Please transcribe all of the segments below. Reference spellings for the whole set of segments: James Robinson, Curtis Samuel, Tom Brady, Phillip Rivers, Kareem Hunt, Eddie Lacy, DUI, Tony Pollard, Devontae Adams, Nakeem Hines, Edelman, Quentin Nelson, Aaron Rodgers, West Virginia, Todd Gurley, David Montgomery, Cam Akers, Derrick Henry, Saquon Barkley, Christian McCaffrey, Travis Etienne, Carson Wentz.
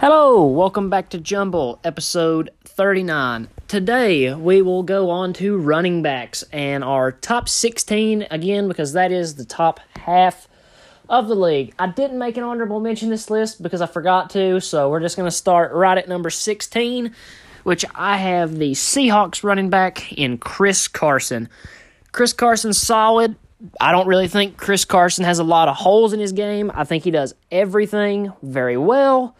Hello, welcome back to Jumble, episode 39. Today we will go on to running backs and our top 16 again, because that is the top half of the league. I didn't make an honorable mention this list because I forgot to, so we're just going to start right at number 16. Which I have the Seahawks running back in Chris Carson. Chris Carson's solid. I don't really think Chris Carson has a lot of holes in his game. I think he does everything very well,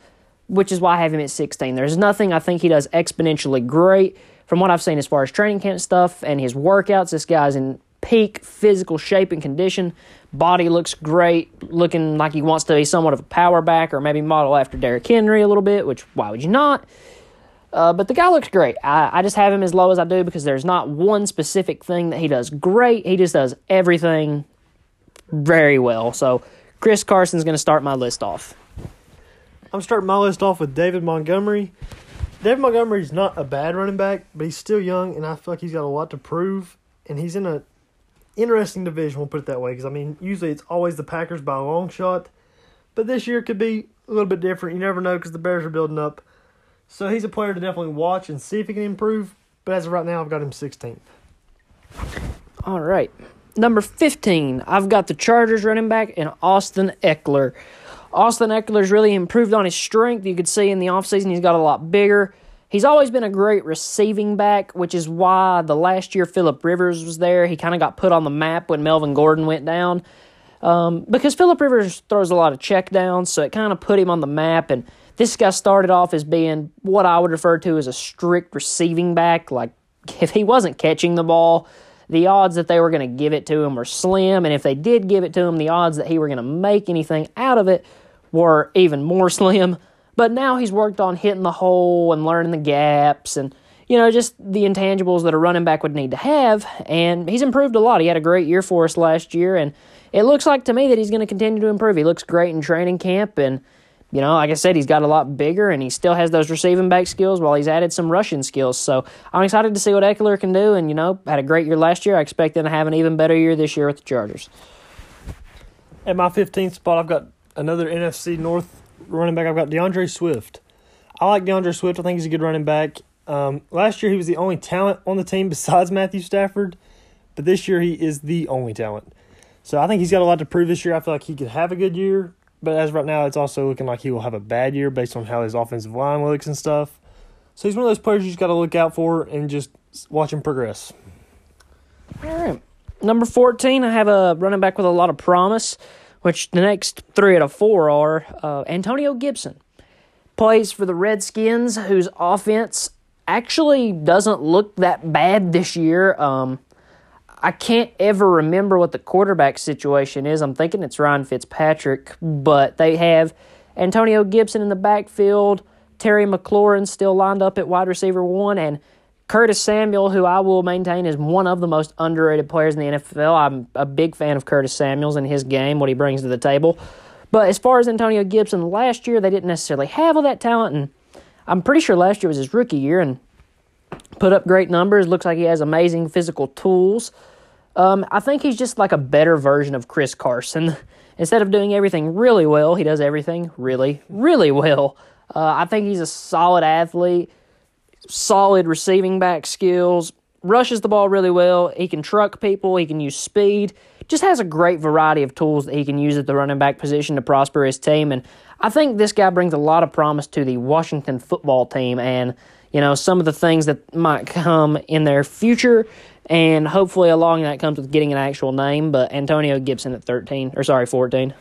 which is why I have him at 16. There's nothing I think he does exponentially great. From what I've seen as far as training camp stuff and his workouts, this guy's in peak physical shape and condition. Body looks great, looking like he wants to be somewhat of a power back or maybe model after Derrick Henry a little bit, which why would you not? But the guy looks great. I just have him as low as I do because there's not one specific thing that he does great. He just does everything very well. So Chris Carson's going to start my list off. I'm starting my list off with David Montgomery. David Montgomery's not a bad running back, but he's still young, and I feel like he's got a lot to prove. And he's in an interesting division, we'll put it that way, because, usually it's always the Packers by a long shot. But this year could be a little bit different. You never know because the Bears are building up. So he's a player to definitely watch and see if he can improve. But as of right now, I've got him 16th. All right. Number 15, I've got the Chargers running back in Austin Eckler. Austin Eckler's really improved on his strength. You could see in the offseason he's got a lot bigger. He's always been a great receiving back, which is why the last year Phillip Rivers was there. He kind of got put on the map when Melvin Gordon went down. Because Phillip Rivers throws a lot of check downs, so it kind of put him on the map, and this guy started off as being what I would refer to as a strict receiving back. Like, if he wasn't catching the ball, the odds that they were going to give it to him were slim. And if they did give it to him, the odds that he were going to make anything out of it were even more slim. But now he's worked on hitting the hole and learning the gaps and, just the intangibles that a running back would need to have. And he's improved a lot. He had a great year for us last year. And it looks like to me that he's going to continue to improve. He looks great in training camp and, like I said, he's got a lot bigger, and he still has those receiving back skills while he's added some rushing skills. So I'm excited to see what Eckler can do, and, had a great year last year. I expect him to have an even better year this year with the Chargers. At my 15th spot, I've got another NFC North running back. I've got DeAndre Swift. I like DeAndre Swift. I think he's a good running back. Last year, he was the only talent on the team besides Matthew Stafford, but this year he is the only talent. So I think he's got a lot to prove this year. I feel like he could have a good year. But as of right now, it's also looking like he will have a bad year based on how his offensive line looks and stuff. So he's one of those players you just got to look out for and just watch him progress. All right. Number 14, I have a running back with a lot of promise, which the next three out of four are Antonio Gibson. Plays for the Redskins, whose offense actually doesn't look that bad this year. I can't ever remember what the quarterback situation is. I'm thinking it's Ryan Fitzpatrick, but they have Antonio Gibson in the backfield, Terry McLaurin still lined up at wide receiver one, and Curtis Samuel, who I will maintain is one of the most underrated players in the NFL. I'm a big fan of Curtis Samuel's and his game, what he brings to the table. But as far as Antonio Gibson, last year they didn't necessarily have all that talent, and I'm pretty sure last year was his rookie year, and put up great numbers. Looks like he has amazing physical tools. I think he's just like a better version of Chris Carson. Instead of doing everything really well, he does everything really, really well. I think he's a solid athlete, solid receiving back skills, rushes the ball really well. He can truck people. He can use speed. Just has a great variety of tools that he can use at the running back position to prosper his team. And I think this guy brings a lot of promise to the Washington football team and, some of the things that might come in their future. And hopefully along that comes with getting an actual name, but Antonio Gibson at 14.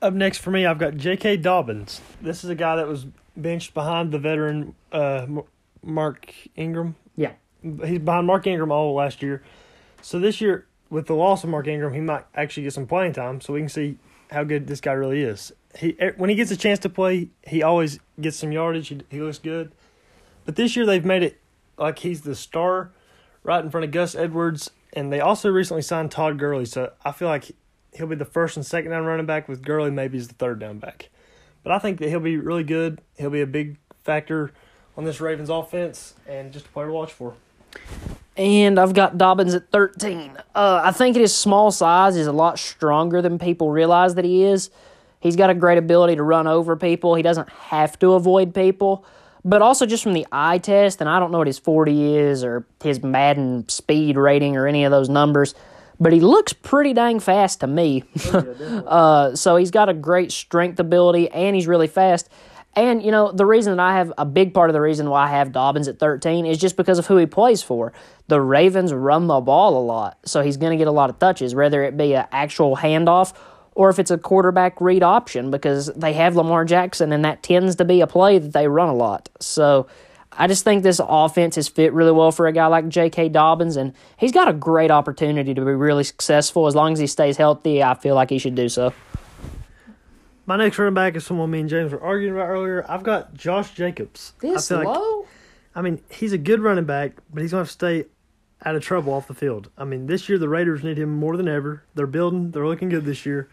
Up next for me, I've got J.K. Dobbins. This is a guy that was benched behind the veteran Mark Ingram. Yeah. He's behind Mark Ingram all last year. So this year, with the loss of Mark Ingram, he might actually get some playing time, so we can see how good this guy really is. When he gets a chance to play, he always gets some yardage. He looks good. But this year they've made it like he's the star right in front of Gus Edwards. And they also recently signed Todd Gurley. So I feel like he'll be the first and second down running back with Gurley maybe as the third down back. But I think that he'll be really good. He'll be a big factor on this Ravens offense and just a player to watch for. And I've got Dobbins at 13. I think at his small size, he's a lot stronger than people realize that he is. He's got a great ability to run over people. He doesn't have to avoid people. But also just from the eye test, and I don't know what his 40 is or his Madden speed rating or any of those numbers, but he looks pretty dang fast to me. So he's got a great strength ability, and he's really fast. And, you know, the reason that I have a big part of the reason why I have Dobbins at 13 is just because of who he plays for. The Ravens run the ball a lot, so he's going to get a lot of touches, whether it be an actual handoff or if it's a quarterback read option, because they have Lamar Jackson, and that tends to be a play that they run a lot. So I just think this offense is fit really well for a guy like J.K. Dobbins, and he's got a great opportunity to be really successful. As long as he stays healthy, I feel like he should do so. My next running back is someone me and James were arguing about earlier. I've got Josh Jacobs. This I feel low? Like, I mean, he's a good running back, but he's going to have to stay out of trouble off the field. I mean, this year the Raiders need him more than ever. They're building. They're looking good this year.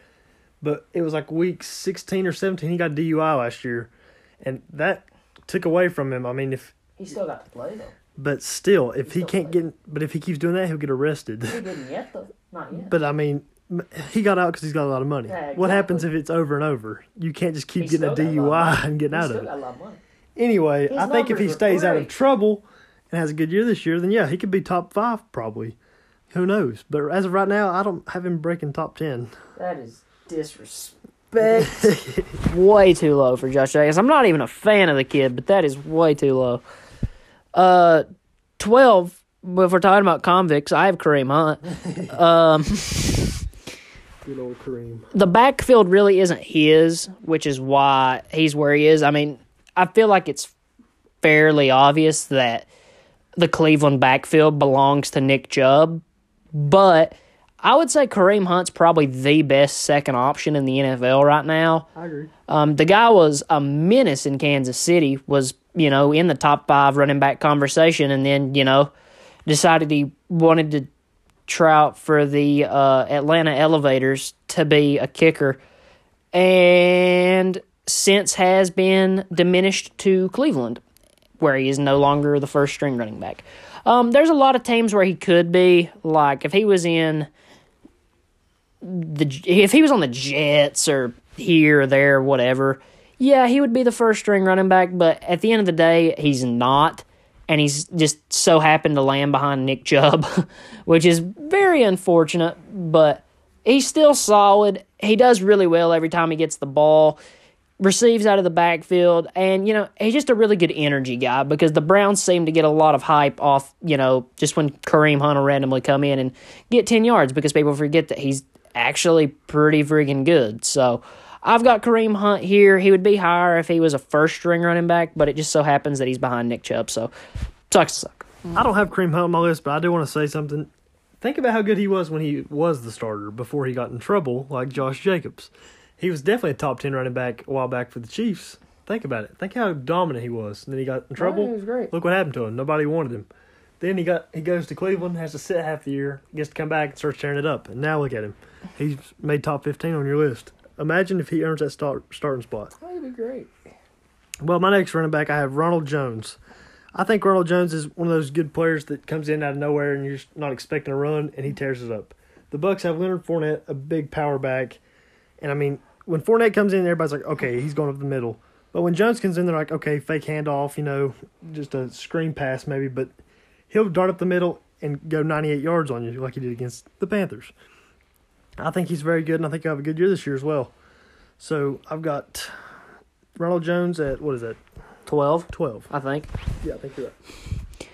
But it was like week 16 or 17, he got DUI last year. And that took away from him. I mean, if he still got to play, though. But still, if he can't get – but if he keeps doing that, he'll get arrested. He didn't yet, though. Not yet. But, I mean – he got out because he's got a lot of money. Yeah, exactly. What happens if it's over and over? You can't just keep getting a DUI and getting out of it. Anyway, I think if he stays out of trouble and has a good year this year, then yeah, he could be top 5 probably. Who knows? But as of right now, I don't have him breaking top 10. That is disrespect. Way too low for Josh Jacobs. I'm not even a fan of the kid, but that is way too low. 12, if we're talking about convicts, I have Kareem Hunt. The backfield really isn't his, which is why he's where he is. I mean, I feel like it's fairly obvious that the Cleveland backfield belongs to Nick Chubb, but I would say Kareem Hunt's probably the best second option in the NFL right now. I agree. The guy was a menace in Kansas City, was, you know, in the top 5 running back conversation, and then, you know, decided he wanted to try out for the Atlanta Elevators to be a kicker, and since has been diminished to Cleveland, where he is no longer the first string running back. There's a lot of teams where he could be, like if he was on the Jets or here or there, whatever, yeah, he would be the first string running back, but at the end of the day, he's not. And he's just so happened to land behind Nick Chubb, which is very unfortunate, but he's still solid. He does really well every time he gets the ball, receives out of the backfield, and, you know, he's just a really good energy guy because the Browns seem to get a lot of hype off, you know, just when Kareem Hunt will randomly come in and get 10 yards because people forget that he's actually pretty friggin' good. So I've got Kareem Hunt here. He would be higher if he was a first-string running back, but it just so happens that he's behind Nick Chubb, so sucks to suck. I don't have Kareem Hunt on my list, but I do want to say something. Think about how good he was when he was the starter before he got in trouble, like Josh Jacobs. He was definitely a top-10 running back a while back for the Chiefs. Think about it. Think how dominant he was. And then he got in trouble. He was great. Look what happened to him. Nobody wanted him. Then he goes to Cleveland, has to sit half the year, gets to come back and starts tearing it up. And now look at him. He's made top 15 on your list. Imagine if he earns that starting spot. That would be great. Well, my next running back, I have Ronald Jones. I think Ronald Jones is one of those good players that comes in out of nowhere and you're just not expecting a run, and he tears it up. The Bucs have Leonard Fournette, a big power back. And, I mean, when Fournette comes in, everybody's like, okay, he's going up the middle. But when Jones comes in, they're like, okay, fake handoff, you know, just a screen pass maybe. But he'll dart up the middle and go 98 yards on you like he did against the Panthers. I think he's very good, and I think he'll have a good year this year as well. So I've got Ronald Jones at, what is that? 12. 12. I think. Yeah, I think you're right.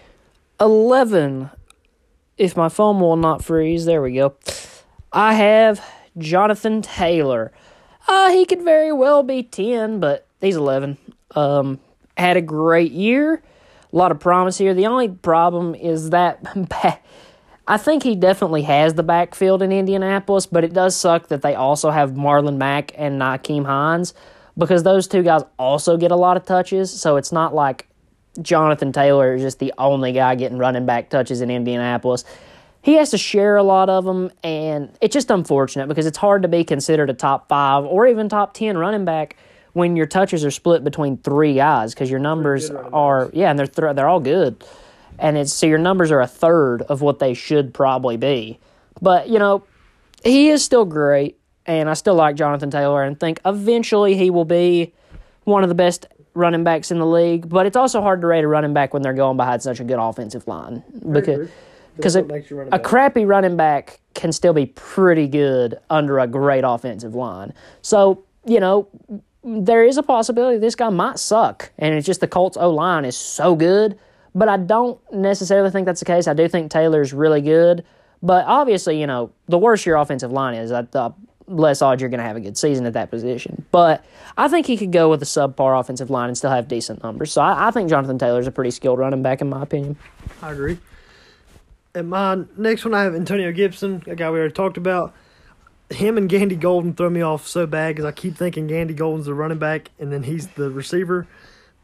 11. If my phone will not freeze. There we go. I have Jonathan Taylor. He could very well be 10, but he's 11. Had a great year. A lot of promise here. The only problem is that I think he definitely has the backfield in Indianapolis, but it does suck that they also have Marlon Mack and Nakeem Hines because those two guys also get a lot of touches, so it's not like Jonathan Taylor is just the only guy getting running back touches in Indianapolis. He has to share a lot of them, and it's just unfortunate because it's hard to be considered a top 5 or even top 10 running back when your touches are split between 3 guys because your numbers are – yeah, and they're all good. And it's, so your numbers are a third of what they should probably be. But, you know, he is still great, and I still like Jonathan Taylor and think eventually he will be one of the best running backs in the league. But it's also hard to rate a running back when they're going behind such a good offensive line. Because a crappy running back can still be pretty good under a great offensive line. So, you know, there is a possibility this guy might suck, and it's just the Colts' O-line is so good. But I don't necessarily think that's the case. I do think Taylor's really good. But obviously, you know, the worse your offensive line is, the less odds you're going to have a good season at that position. But I think he could go with a subpar offensive line and still have decent numbers. So I think Jonathan Taylor's a pretty skilled running back, in my opinion. I agree. And my next one, I have Antonio Gibson, a guy we already talked about. Him and Gandy Golden throw me off so bad because I keep thinking Gandy Golden's the running back and then he's the receiver.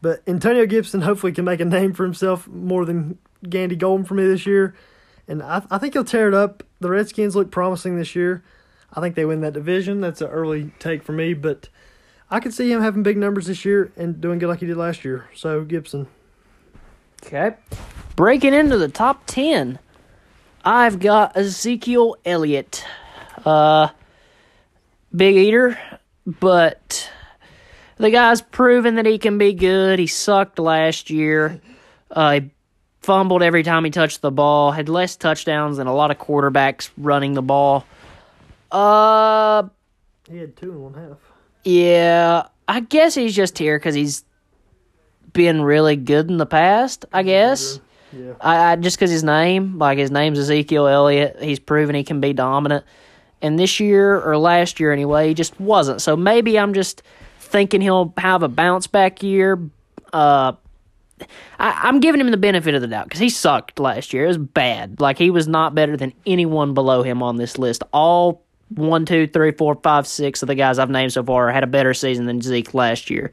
But Antonio Gibson hopefully can make a name for himself more than Gandy Golden for me this year. And I think he'll tear it up. The Redskins look promising this year. I think they win that division. That's an early take for me. But I could see him having big numbers this year and doing good like he did last year. So, Gibson. Okay. Breaking into the top 10. I've got Ezekiel Elliott. Big eater, but the guy's proven that he can be good. He sucked last year. He fumbled every time he touched the ball, had less touchdowns than a lot of quarterbacks running the ball. He had 2 and 1/2. Yeah, I guess he's just here because he's been really good in the past, I guess. Yeah. Yeah. I just because his name, like his name's Ezekiel Elliott, he's proven he can be dominant. And this year, or last year anyway, he just wasn't. So maybe I'm just thinking he'll have a bounce-back year. I'm giving him the benefit of the doubt because he sucked last year. It was bad. Like, he was not better than anyone below him on this list. All 1, 2, 3, 4, 5, 6 of the guys I've named so far had a better season than Zeke last year.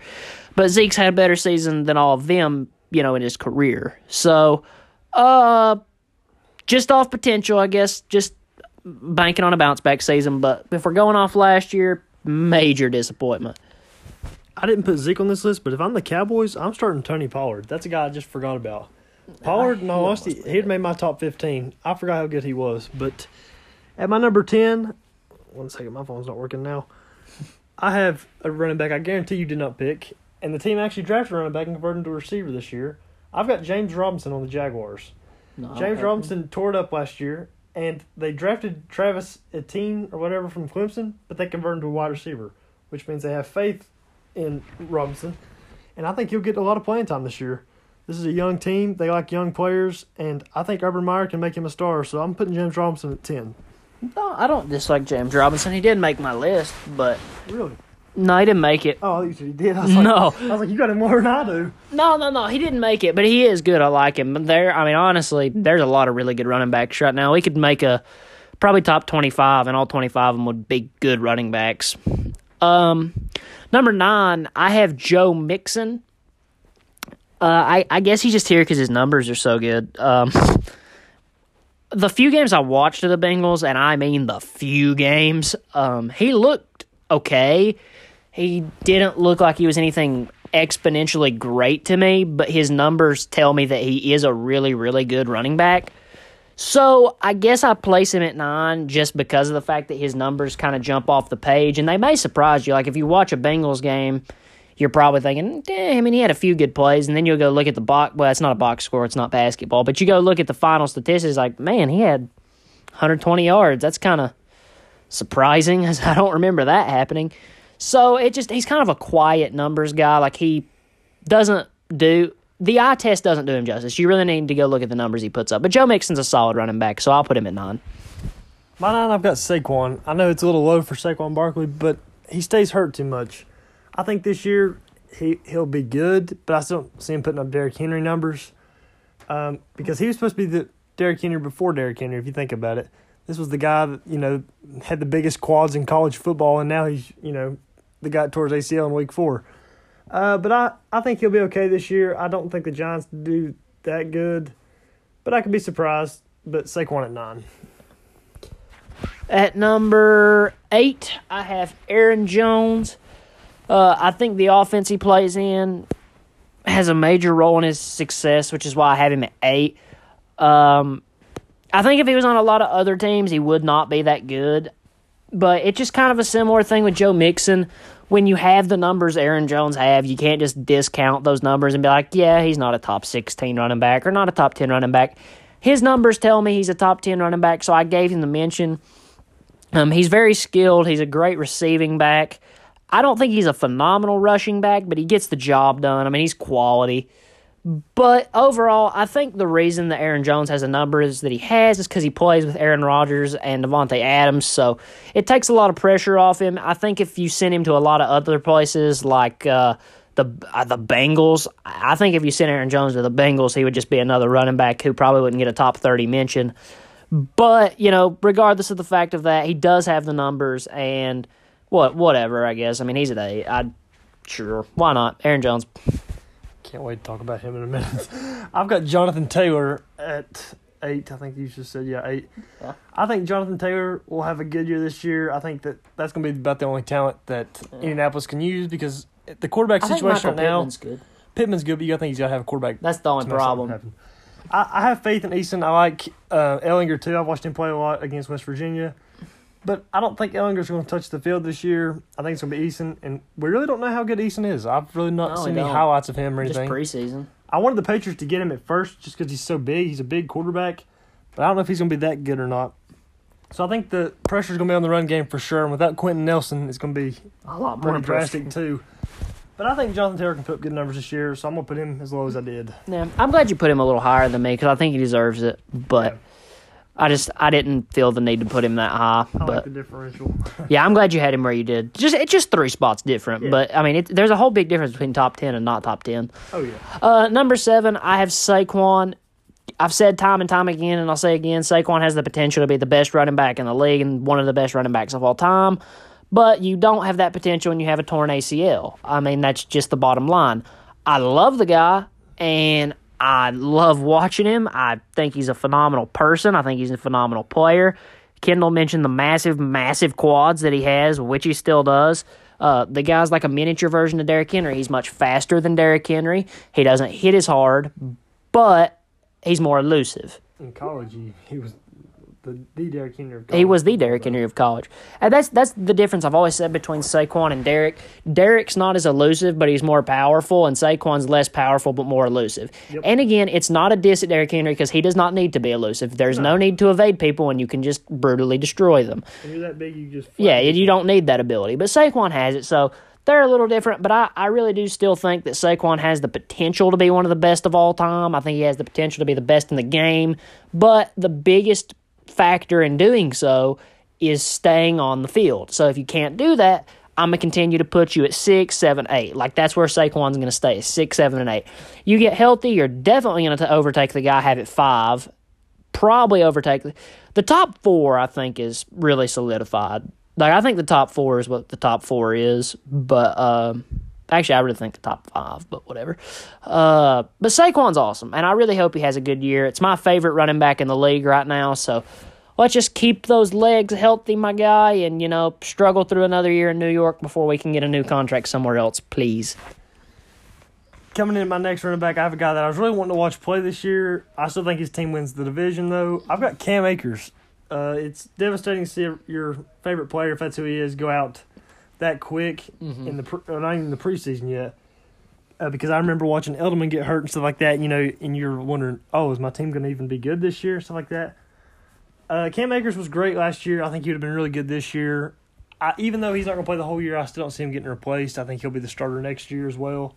But Zeke's had a better season than all of them, you know, in his career. So, just off potential, I guess, just banking on a bounce-back season. But if we're going off last year, major disappointment. I didn't put Zeke on this list, but if I'm the Cowboys, I'm starting Tony Pollard. That's a guy I just forgot about. Pollard, in all honesty, he'd made my top 15. I forgot how good he was. But at my number 10, 1 second, my phone's not working now. I have a running back I guarantee you did not pick. And the team actually drafted a running back and converted him to a receiver this year. I've got James Robinson on the Jaguars. No, James Robinson tore it up last year, and they drafted Travis Etienne or whatever from Clemson, but they converted him to a wide receiver, which means they have faith in Robinson. And I think he'll get a lot of playing time this year. This is a young team. They like young players, and I think Urban Meyer can make him a star, so I'm putting James Robinson at 10. No, I don't dislike James Robinson. He did make my list, but... Really? No, he didn't make it. Oh, you said he did. I was like, no. I was like, you got him more than I do. No. He didn't make it, but he is good. I like him. But honestly, there's a lot of really good running backs right now. We could make a probably top 25, and all 25 of them would be good running backs. Number 9, I have Joe Mixon. I guess he's just here because his numbers are so good. The few games I watched of the Bengals, and I mean the few games, he looked okay. He didn't look like he was anything exponentially great to me, but his numbers tell me that he is a really, really good running back. So I guess I place him at 9 just because of the fact that his numbers kind of jump off the page, and they may surprise you. Like, if you watch a Bengals game, you're probably thinking, he had a few good plays, and then you'll go look at the box. Well, it's not a box score. It's not basketball. But you go look at the final statistics, like, man, he had 120 yards. That's kind of surprising, as I don't remember that happening. So he's kind of a quiet numbers guy. Like, the eye test doesn't do him justice. You really need to go look at the numbers he puts up. But Joe Mixon's a solid running back, so I'll put him at 9. My 9, I've got Saquon. I know it's a little low for Saquon Barkley, but he stays hurt too much. I think this year he'll be good, but I still don't see him putting up Derrick Henry numbers because he was supposed to be the Derrick Henry before Derrick Henry, if you think about it. This was the guy that, you know, had the biggest quads in college football, and now he's, you know, the guy towards ACL in week 4. But I think he'll be okay this year. I don't think the Giants do that good, but I could be surprised. But Saquon at 9. At number 8, I have Aaron Jones. I think the offense he plays in has a major role in his success, which is why I have him at 8. I think if he was on a lot of other teams, he would not be that good. But it's just kind of a similar thing with Joe Mixon. When you have the numbers Aaron Jones have, you can't just discount those numbers and be like, yeah, he's not a top 16 running back or not a top 10 running back. His numbers tell me he's a top 10 running back, so I gave him the mention. He's very skilled. He's a great receiving back. I don't think he's a phenomenal rushing back, but he gets the job done. I mean, he's quality. But overall, I think the reason that Aaron Jones has the numbers that he has is because he plays with Aaron Rodgers and Devontae Adams, so it takes a lot of pressure off him. I think if you send him to a lot of other places like the Bengals, I think if you send Aaron Jones to the Bengals, he would just be another running back who probably wouldn't get a top 30 mention. But, you know, regardless of the fact of that, he does have the numbers and whatever, I guess. I mean, he's sure, why not? Aaron Jones. Can't wait to talk about him in a minute. I've got Jonathan Taylor at 8. I think you just said, 8. Yeah. I think Jonathan Taylor will have a good year this year. I think that's going to be about the only talent that Indianapolis can use because the quarterback situation right now. Pittman's good, but you got to think he's got to have a quarterback. That's the only problem. I have faith in Eason. I like Ellinger, too. I've watched him play a lot against West Virginia. But I don't think Ellinger's going to touch the field this year. I think it's going to be Eason, and we really don't know how good Eason is. I've really seen any highlights of him or anything. Just preseason. I wanted the Patriots to get him at first just because he's so big. He's a big quarterback. But I don't know if he's going to be that good or not. So I think the pressure's going to be on the run game for sure. And without Quentin Nelson, it's going to be a lot more drastic too. But I think Jonathan Taylor can put up good numbers this year, so I'm going to put him as low as I did. Yeah, I'm glad you put him a little higher than me because I think he deserves it. But yeah. I didn't feel the need to put him that high. I like the differential. Yeah, I'm glad you had him where you did. It's just 3 spots different, yeah. But I mean, there's a whole big difference between top 10 and not top 10. Oh yeah. Number 7, I have Saquon. I've said time and time again, and I'll say again, Saquon has the potential to be the best running back in the league and one of the best running backs of all time. But you don't have that potential, and you have a torn ACL. I mean, that's just the bottom line. I love the guy, and I love watching him. I think he's a phenomenal person. I think he's a phenomenal player. Kendall mentioned the massive, massive quads that he has, which he still does. The guy's like a miniature version of Derrick Henry. He's much faster than Derrick Henry. He doesn't hit as hard, but he's more elusive. In college, he was the Derrick Henry of college. He was the Derrick Henry of college. And that's the difference I've always said between Saquon and Derrick. Derrick's not as elusive, but he's more powerful, and Saquon's less powerful but more elusive. Yep. And again, it's not a diss at Derrick Henry because he does not need to be elusive. There's no need to evade people, and you can just brutally destroy them. And you're that big, you just... Yeah, you don't need that ability. But Saquon has it, so they're a little different, but I really do still think that Saquon has the potential to be one of the best of all time. I think he has the potential to be the best in the game, but the biggest factor in doing so is staying on the field. So if you can't do that, I'm going to continue to put you at 6, 7, 8. Like, that's where Saquon's going to stay, 6, 7, and 8. You get healthy, you're definitely going to overtake the guy, have it 5, probably overtake. The top 4, I think, is really solidified. Like, I think the top 4 is what the top 4 is, but actually, I really think the top 5, but whatever. But Saquon's awesome, and I really hope he has a good year. It's my favorite running back in the league right now, so let's just keep those legs healthy, my guy, and, you know, struggle through another year in New York before we can get a new contract somewhere else, please. Coming in my next running back, I have a guy that I was really wanting to watch play this year. I still think his team wins the division, though. I've got Cam Akers. It's devastating to see your favorite player, if that's who he is, go out that quick, in not even the preseason yet, because I remember watching Edelman get hurt and stuff like that, you know, and you're wondering, oh, is my team going to even be good this year, stuff like that. Cam Akers was great last year. I think he would have been really good this year. Even though he's not going to play the whole year, I still don't see him getting replaced. I think he'll be the starter next year as well.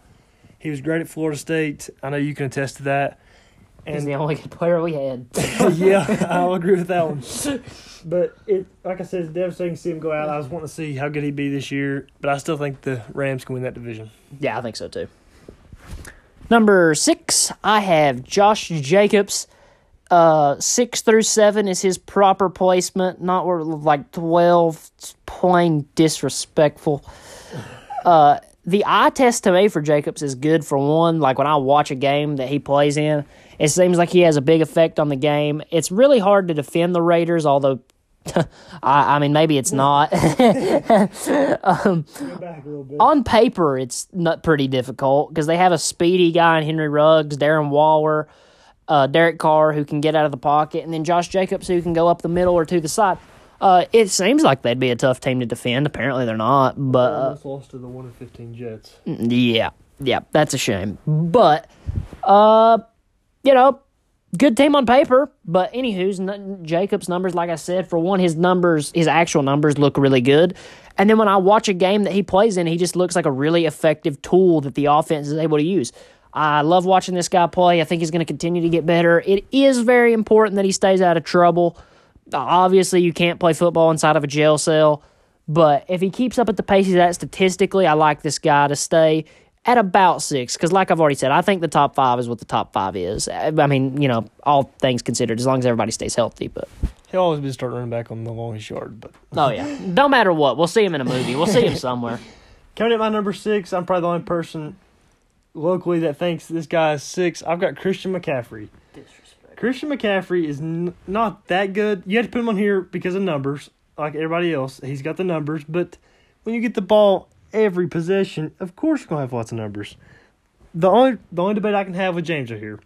He was great at Florida State. I know you can attest to that. And he's the only good player we had. Yeah, I'll agree with that one. But, like I said, it's devastating to see him go out. I was wanting to see how good he'd be this year, but I still think the Rams can win that division. Yeah, I think so too. Number 6, I have Josh Jacobs. 6 through 7 is his proper placement, not where, like 12. It's plain disrespectful. The eye test to me for Jacobs is good for one. Like, when I watch a game that he plays in, it seems like he has a big effect on the game. It's really hard to defend the Raiders, although, I mean, maybe it's not. On paper, it's not pretty difficult because they have a speedy guy in Henry Ruggs, Darren Waller. Derek Carr, who can get out of the pocket, and then Josh Jacobs, who can go up the middle or to the side. It seems like they'd be a tough team to defend. Apparently they're not, but almost lost to the 1-15 Jets. Yeah, that's a shame. But, good team on paper. But anywho's, Jacobs' numbers, like I said, for one, his actual numbers look really good. And then when I watch a game that he plays in, he just looks like a really effective tool that the offense is able to use. I love watching this guy play. I think he's going to continue to get better. It is very important that he stays out of trouble. Obviously, you can't play football inside of a jail cell. But if he keeps up at the pace he's at statistically, I like this guy to stay at about 6, because like I've already said, I think the top 5 is what the top 5 is. I mean, all things considered, as long as everybody stays healthy. But he'll always be starting running back on the longest yard. But oh, yeah. No matter what, we'll see him in a movie. We'll see him somewhere. Coming at my number 6, I'm probably the only person locally that thinks this guy is 6. I've got Christian McCaffrey. Disrespect. Christian McCaffrey is not that good. You had to put him on here because of numbers, like everybody else. He's got the numbers, but when you get the ball every possession, of course you're going to have lots of numbers. The only debate I can have with James right here,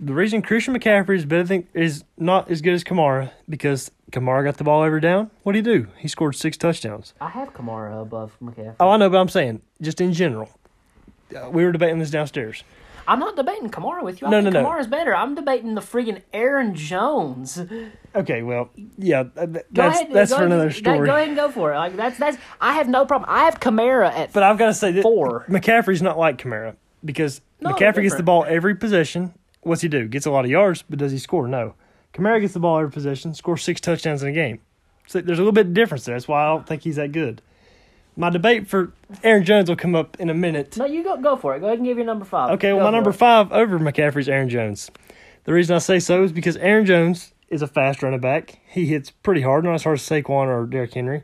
the reason Christian McCaffrey is better is not as good as Kamara, because Kamara got the ball every down. What did he do? He scored 6 touchdowns. I have Kamara above McCaffrey. Oh, I know, but I'm saying, just in general. We were debating this downstairs. I'm not debating Kamara with you. I think Kamara's better. I'm debating the friggin' Aaron Jones. Okay, well, yeah, that's another story. Go ahead and go for it. Like that's. I have no problem. I have Kamara at 4. But I've got to say that McCaffrey's not like Kamara, because McCaffrey gets the ball every possession. What's he do? Gets a lot of yards, but does he score? No. Kamara gets the ball every possession, scores 6 touchdowns in a game. So there's a little bit of difference there. That's why I don't think he's that good. My debate for Aaron Jones will come up in a minute. No, you go for it. Go ahead and give your number 5. Okay, well, my number 5 over McCaffrey is Aaron Jones. The reason I say so is because Aaron Jones is a fast running back. He hits pretty hard, not as hard as Saquon or Derrick Henry.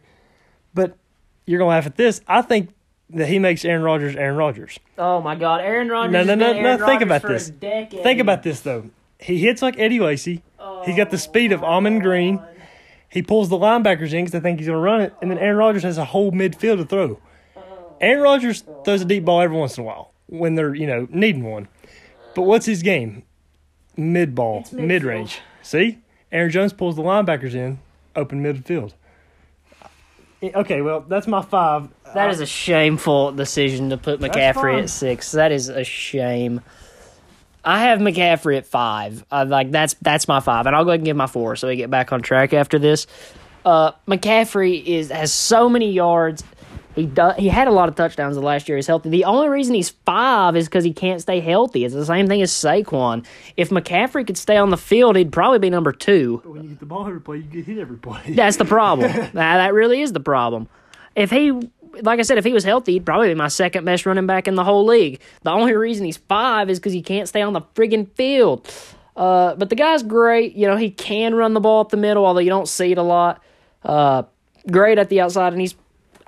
But you're going to laugh at this. I think that he makes Aaron Rodgers Aaron Rodgers. Oh, my God. Aaron Rodgers has been Aaron Rodgers for a decade. Think about this, though. He hits like Eddie Lacy. Oh, he's got the speed of Almond Green. He pulls the linebackers in because they think he's going to run it, and then Aaron Rodgers has a whole midfield to throw. Aaron Rodgers throws a deep ball every once in a while when they're, needing one. But what's his game? Mid-ball, mid-range. See? Aaron Jones pulls the linebackers in, open midfield. Okay, well, that's my 5. That is a shameful decision to put McCaffrey at 6. That is a shame. I have McCaffrey at 5. That's my 5, and I'll go ahead and give my 4 so we get back on track after this. McCaffrey has so many yards. He had a lot of touchdowns the last year. He's healthy. The only reason he's 5 is because he can't stay healthy. It's the same thing as Saquon. If McCaffrey could stay on the field, he'd probably be number 2. But when you get the ball every play, you get hit every play. That's the problem. That really is the problem. Like I said, if he was healthy, he'd probably be my second best running back in the whole league. The only reason he's 5 is because he can't stay on the friggin' field. But the guy's great. He can run the ball up the middle, although you don't see it a lot. Great at the outside, and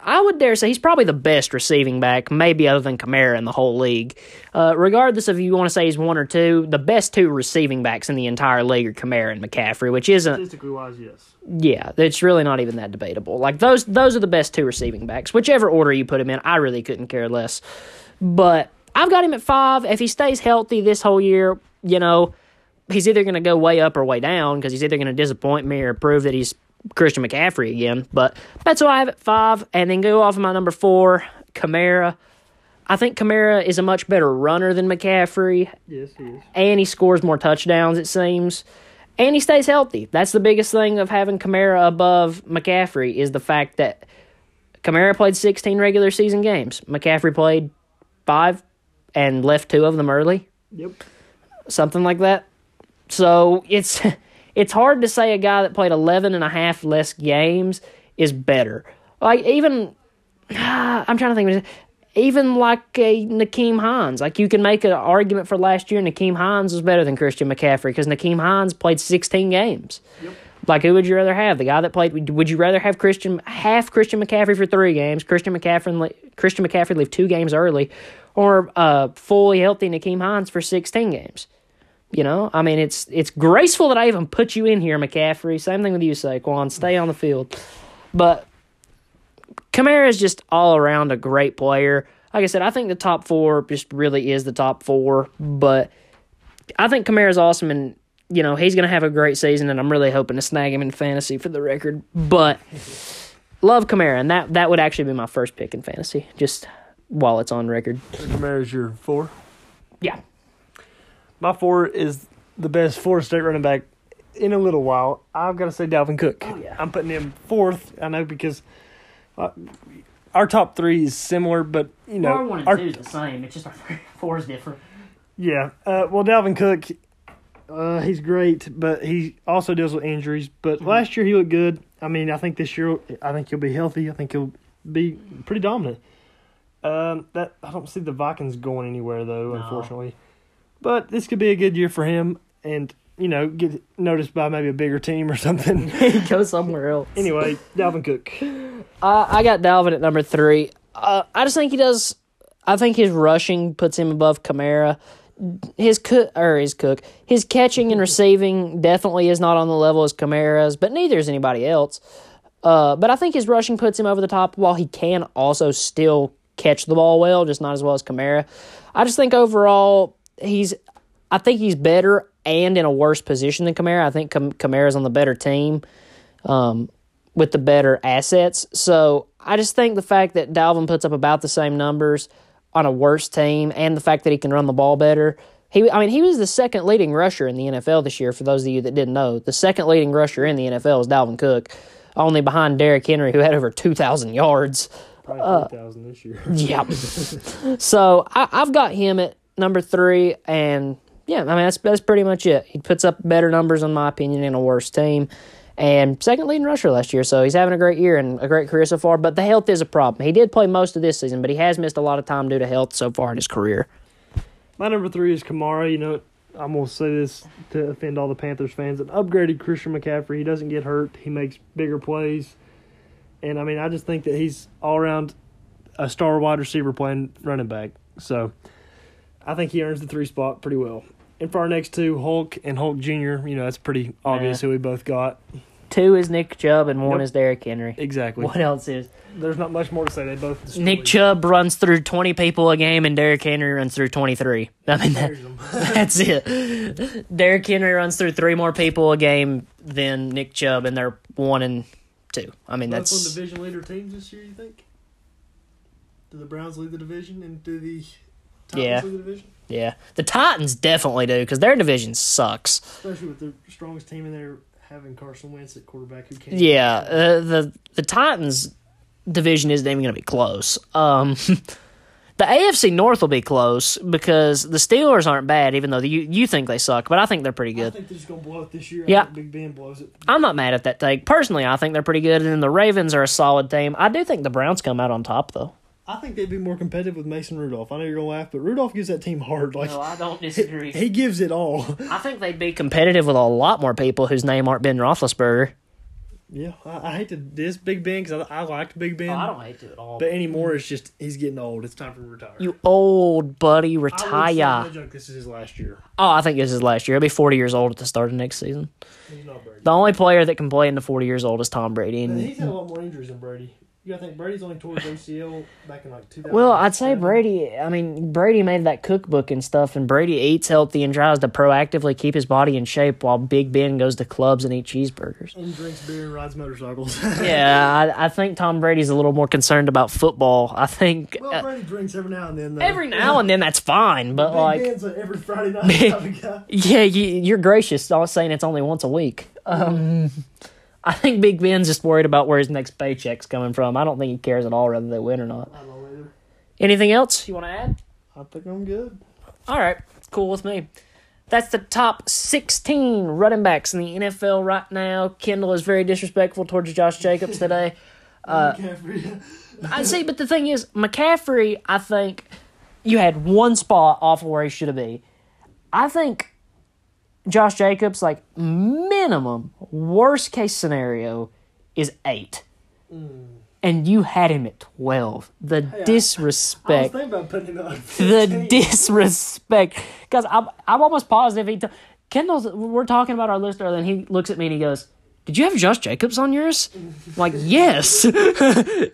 I would dare say he's probably the best receiving back, maybe other than Kamara, in the whole league. Regardless of if you want to say he's 1 or 2, the best 2 receiving backs in the entire league are Kamara and McCaffrey, which isn't... Statistically wise, yes. Yeah, it's really not even that debatable. Like, those are the best 2 receiving backs. Whichever order you put him in, I really couldn't care less. But I've got him at 5. If he stays healthy this whole year, he's either going to go way up or way down, because he's either going to disappoint me or prove that he's Christian McCaffrey again, but that's why I have at 5. And then go off of my number 4, Kamara. I think Kamara is a much better runner than McCaffrey. Yes, he is. And he scores more touchdowns, it seems. And he stays healthy. That's the biggest thing of having Kamara above McCaffrey, is the fact that Kamara played 16 regular season games. McCaffrey played 5 and left 2 of them early. Yep. Something like that. So It's hard to say a guy that played 11.5 less games is better. Like, even... I'm trying to think of this. Even like a Nakeem Hines. Like, you can make an argument for last year Nakeem Hines was better than Christian McCaffrey, because Nakeem Hines played 16 games. Yep. Like, who would you rather have? The guy that played... Would you rather have Christian McCaffrey for 3 games, Christian McCaffrey leave 2 games early, or fully healthy Nakeem Hines for 16 games? I mean, it's graceful that I even put you in here, McCaffrey. Same thing with you, Saquon. Stay on the field. But Kamara is just all around a great player. Like I said, I think the top 4 just really is the top 4. But I think Kamara's awesome, and you know he's going to have a great season, and I'm really hoping to snag him in fantasy for the record. But love Kamara, and that would actually be my first pick in fantasy, just while it's on record. Kamara's your 4? Yeah. My 4 is the best 4-state running back in a little while. I've got to say Dalvin Cook. Oh, yeah. I'm putting him 4th, I know, because our top 3 is similar, but, you know. Well, our 1 and 2 is the same. It's just our 4 is different. Yeah. Well, Dalvin Cook, he's great, but he also deals with injuries. But last year he looked good. I mean, I think this year, I think he'll be healthy. I think he'll be pretty dominant. I don't see the Vikings going anywhere, though, unfortunately. But this could be a good year for him and, you know, get noticed by maybe a bigger team or something. Go somewhere else. Anyway, Dalvin Cook. I got Dalvin at number 3. I just think he does – I think his rushing puts him above Kamara. His catching and receiving definitely is not on the level as Kamara's, but neither is anybody else. But I think his rushing puts him over the top, while he can also still catch the ball well, just not as well as Kamara. I just think overall – I think he's better and in a worse position than Kamara. I think Kamara's on the better team with the better assets. So I just think the fact that Dalvin puts up about the same numbers on a worse team and the fact that he can run the ball better. He was the second leading rusher in the NFL this year, for those of you that didn't know. The second leading rusher in the NFL is Dalvin Cook, only behind Derrick Henry, who had over 2,000 yards. Probably 3,000 this year. Yeah. So I've got him at number 3, and yeah, I mean, that's pretty much it. He puts up better numbers, in my opinion, in a worse team. And second leading rusher last year, so he's having a great year and a great career so far, but the health is a problem. He did play most of this season, but he has missed a lot of time due to health so far in his career. My number 3 is Kamara. You know, I'm going to say this to offend all the Panthers fans. An upgraded Christian McCaffrey. He doesn't get hurt. He makes bigger plays. And, I mean, I just think that he's all-around a star wide receiver playing running back. So I think he earns the 3 spot pretty well. And for our next 2, Hulk and Hulk Jr., you know, that's pretty obvious who we both got. 2 is Nick Chubb and 1 is Derrick Henry. Exactly. What else is? There's not much more to say. They both destroy Nick Chubb runs through 20 people a game and Derrick Henry runs through 23. I mean, that's it. Derrick Henry runs through 3 more people a game than Nick Chubb, and they're 1 and 2. I mean, that's both on division leader teams this year, you think? Do the Browns lead the division and do the Titans lead the division? Yeah. The Titans definitely do, because their division sucks. Especially with the strongest team in there having Carson Wentz at quarterback who can't. Yeah. The Titans division isn't even going to be close. The AFC North will be close because the Steelers aren't bad, even though you think they suck, but I think they're pretty good. I think they're just going to blow it this year. Yeah. I think Big Ben blows it. I'm not mad at that take. Personally, I think they're pretty good, and then the Ravens are a solid team. I do think the Browns come out on top, though. I think they'd be more competitive with Mason Rudolph. I know you're going to laugh, but Rudolph gives that team hard. Like, no, I don't disagree. He gives it all. I think they'd be competitive with a lot more people whose name aren't Ben Roethlisberger. Yeah, I hate to diss Big Ben because I liked Big Ben. Oh, I don't hate it at all. But anymore, it's just he's getting old. It's time for him to retire. You old buddy, retire. I would say, no joke, this is his last year. Oh, I think this is last year. He'll be 40 years old at the start of next season. He's not Brady. The only player that can play into 40 years old is Tom Brady. And he's had a lot more injuries than Brady. You gotta think Brady's only tore his ACL back in like 2000. Well, I'd say Brady made that cookbook and stuff, and Brady eats healthy and tries to proactively keep his body in shape while Big Ben goes to clubs and eats cheeseburgers. And drinks beer and rides motorcycles. Yeah, I think Tom Brady's a little more concerned about football. I think. Well, Brady drinks every now and then, though. Every now and then, that's fine, but like. Big Ben's like every Friday night type of guy. Yeah, you're gracious. I was saying it's only once a week. I think Big Ben's just worried about where his next paycheck's coming from. I don't think he cares at all whether they win or not. I don't either. Anything else you want to add? I think I'm good. All right. Cool with me. That's the top 16 running backs in the NFL right now. Kendall is very disrespectful towards Josh Jacobs today. McCaffrey. I see, but the thing is, McCaffrey, I think you had 1 spot off of where he should have been. I think Josh Jacobs, like, minimum, worst-case scenario is 8. And you had him at 12. The disrespect. I was thinking about putting him on 15. The disrespect. Because I'm almost positive he Kendall's, we're talking about our list earlier, and he looks at me and he goes, did you have Josh Jacobs on yours? Like, yes.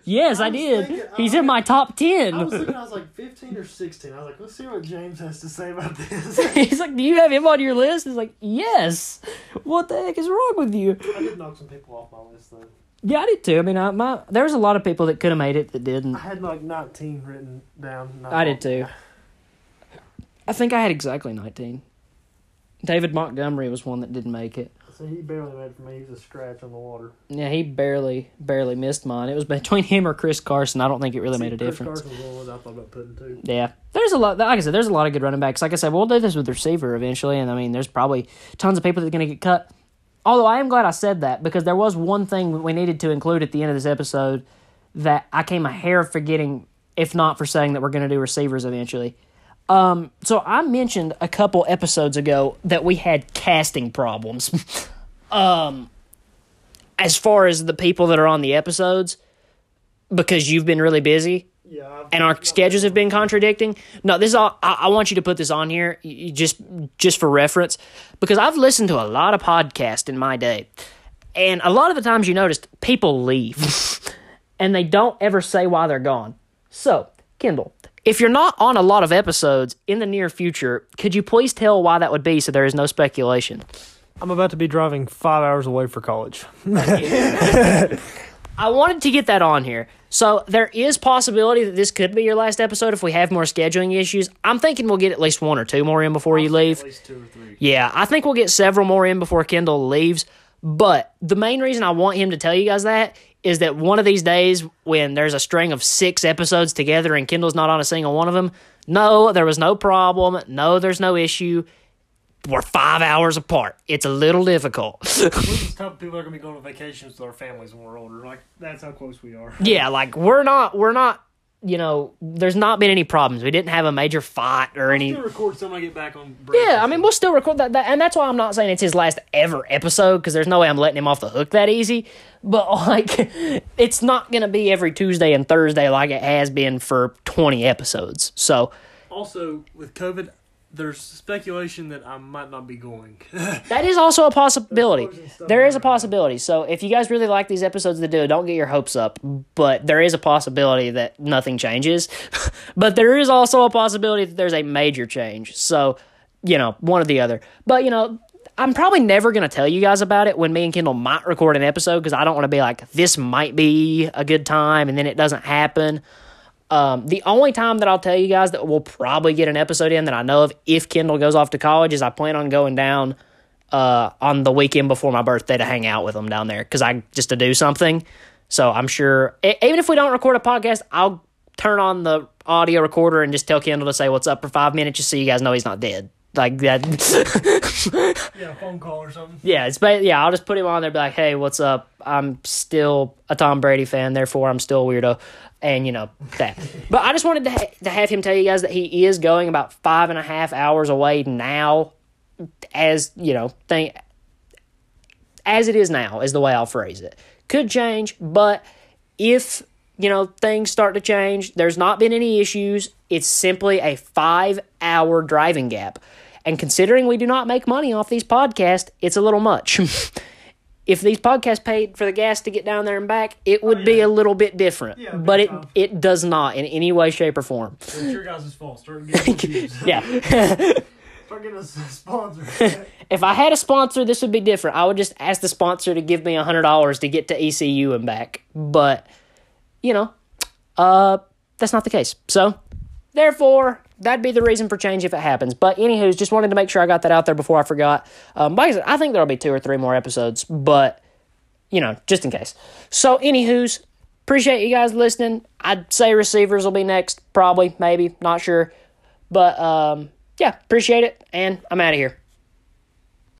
Yes, I did. Thinking, he's in my top 10. I was thinking I was like 15 or 16. I was like, let's see what James has to say about this. He's like, do you have him on your list? He's like, yes. What the heck is wrong with you? I did knock some people off my list, though. Yeah, I did too. I mean, there was a lot of people that could have made it that didn't. I had like 19 written down. I did too. I think I had exactly 19. David Montgomery was one that didn't make it. So he barely made it for me. He was a scratch on the water. Yeah, he barely missed mine. It was between him or Chris Carson. I don't think it really made a difference. Chris Carson was the one I thought about putting too. Yeah. There's a lot. Like I said, there's a lot of good running backs. Like I said, we'll do this with receiver eventually. And, I mean, there's probably tons of people that are going to get cut. Although I am glad I said that, because there was one thing we needed to include at the end of this episode that I came a hair forgetting, if not for saying that we're going to do receivers eventually. So I mentioned a couple episodes ago that we had casting problems. As far as the people that are on the episodes, because you've been really busy, and our schedules have been contradicting. No, this is all, I want you to put this on here just for reference, because I've listened to a lot of podcasts in my day, and a lot of the times you noticed people leave, and they don't ever say why they're gone. So, Kendall, if you're not on a lot of episodes in the near future, could you please tell why that would be so there is no speculation? I'm about to be driving 5 hours away for college. I wanted to get that on here. So there is possibility that this could be your last episode if we have more scheduling issues. I'm thinking we'll get at least one or two more in before you leave. At least two or three. Yeah, I think we'll get several more in before Kendall leaves. But the main reason I want him to tell you guys that is that one of these days when there's a string of 6 episodes together and Kendall's not on a single one of them, no, there was no problem. No, there's no issue. We're 5 hours apart. It's a little difficult. This time people are going to be going on vacations with our families when we're older. Like, that's how close we are. Yeah, like, we're not, you know, there's not been any problems. We didn't have a major fight or any. We'll still record something I get back on break. Yeah, I mean, we'll still record that. And that's why I'm not saying it's his last ever episode, because there's no way I'm letting him off the hook that easy. But, like, it's not going to be every Tuesday and Thursday like it has been for 20 episodes. So. Also, with COVID, there's speculation that I might not be going. That is also a possibility. There is a possibility. So if you guys really like these episodes to do, don't get your hopes up. But there is a possibility that nothing changes. But there is also a possibility that there's a major change. So, you know, one or the other. But, you know, I'm probably never going to tell you guys about it when me and Kendall might record an episode, because I don't want to be like, this might be a good time, and then it doesn't happen. The only time that I'll tell you guys that we'll probably get an episode in that I know of if Kendall goes off to college is I plan on going down on the weekend before my birthday to hang out with him down there, because to do something. So I'm sure, even if we don't record a podcast, I'll turn on the audio recorder and just tell Kendall to say what's up for 5 minutes just so you guys know he's not dead. Like that. Yeah, a phone call or something. Yeah, I'll just put him on there and be like, hey, what's up? I'm still a Tom Brady fan, therefore I'm still a weirdo. And, you know, that. But I just wanted to have him tell you guys that he is going about 5.5 hours away now, as, you know, as it is now, is the way I'll phrase it. Could change, but if, you know, things start to change, there's not been any issues. It's simply a 5-hour driving gap. And considering we do not make money off these podcasts, it's a little much. If these podcasts paid for the gas to get down there and back, it would be a little bit different. Yeah, but it does not in any way, shape, or form. It's your guys' fault. Start getting Start getting a sponsor. If I had a sponsor, this would be different. I would just ask the sponsor to give me $100 to get to ECU and back. But, you know, that's not the case. So, therefore, that'd be the reason for change if it happens. But anywho, just wanted to make sure I got that out there before I forgot. Like I said, I think there'll be 2 or 3 more episodes, but, you know, just in case. So anywho's, appreciate you guys listening. I'd say receivers will be next, probably, maybe, not sure. But, yeah, appreciate it, and I'm out of here.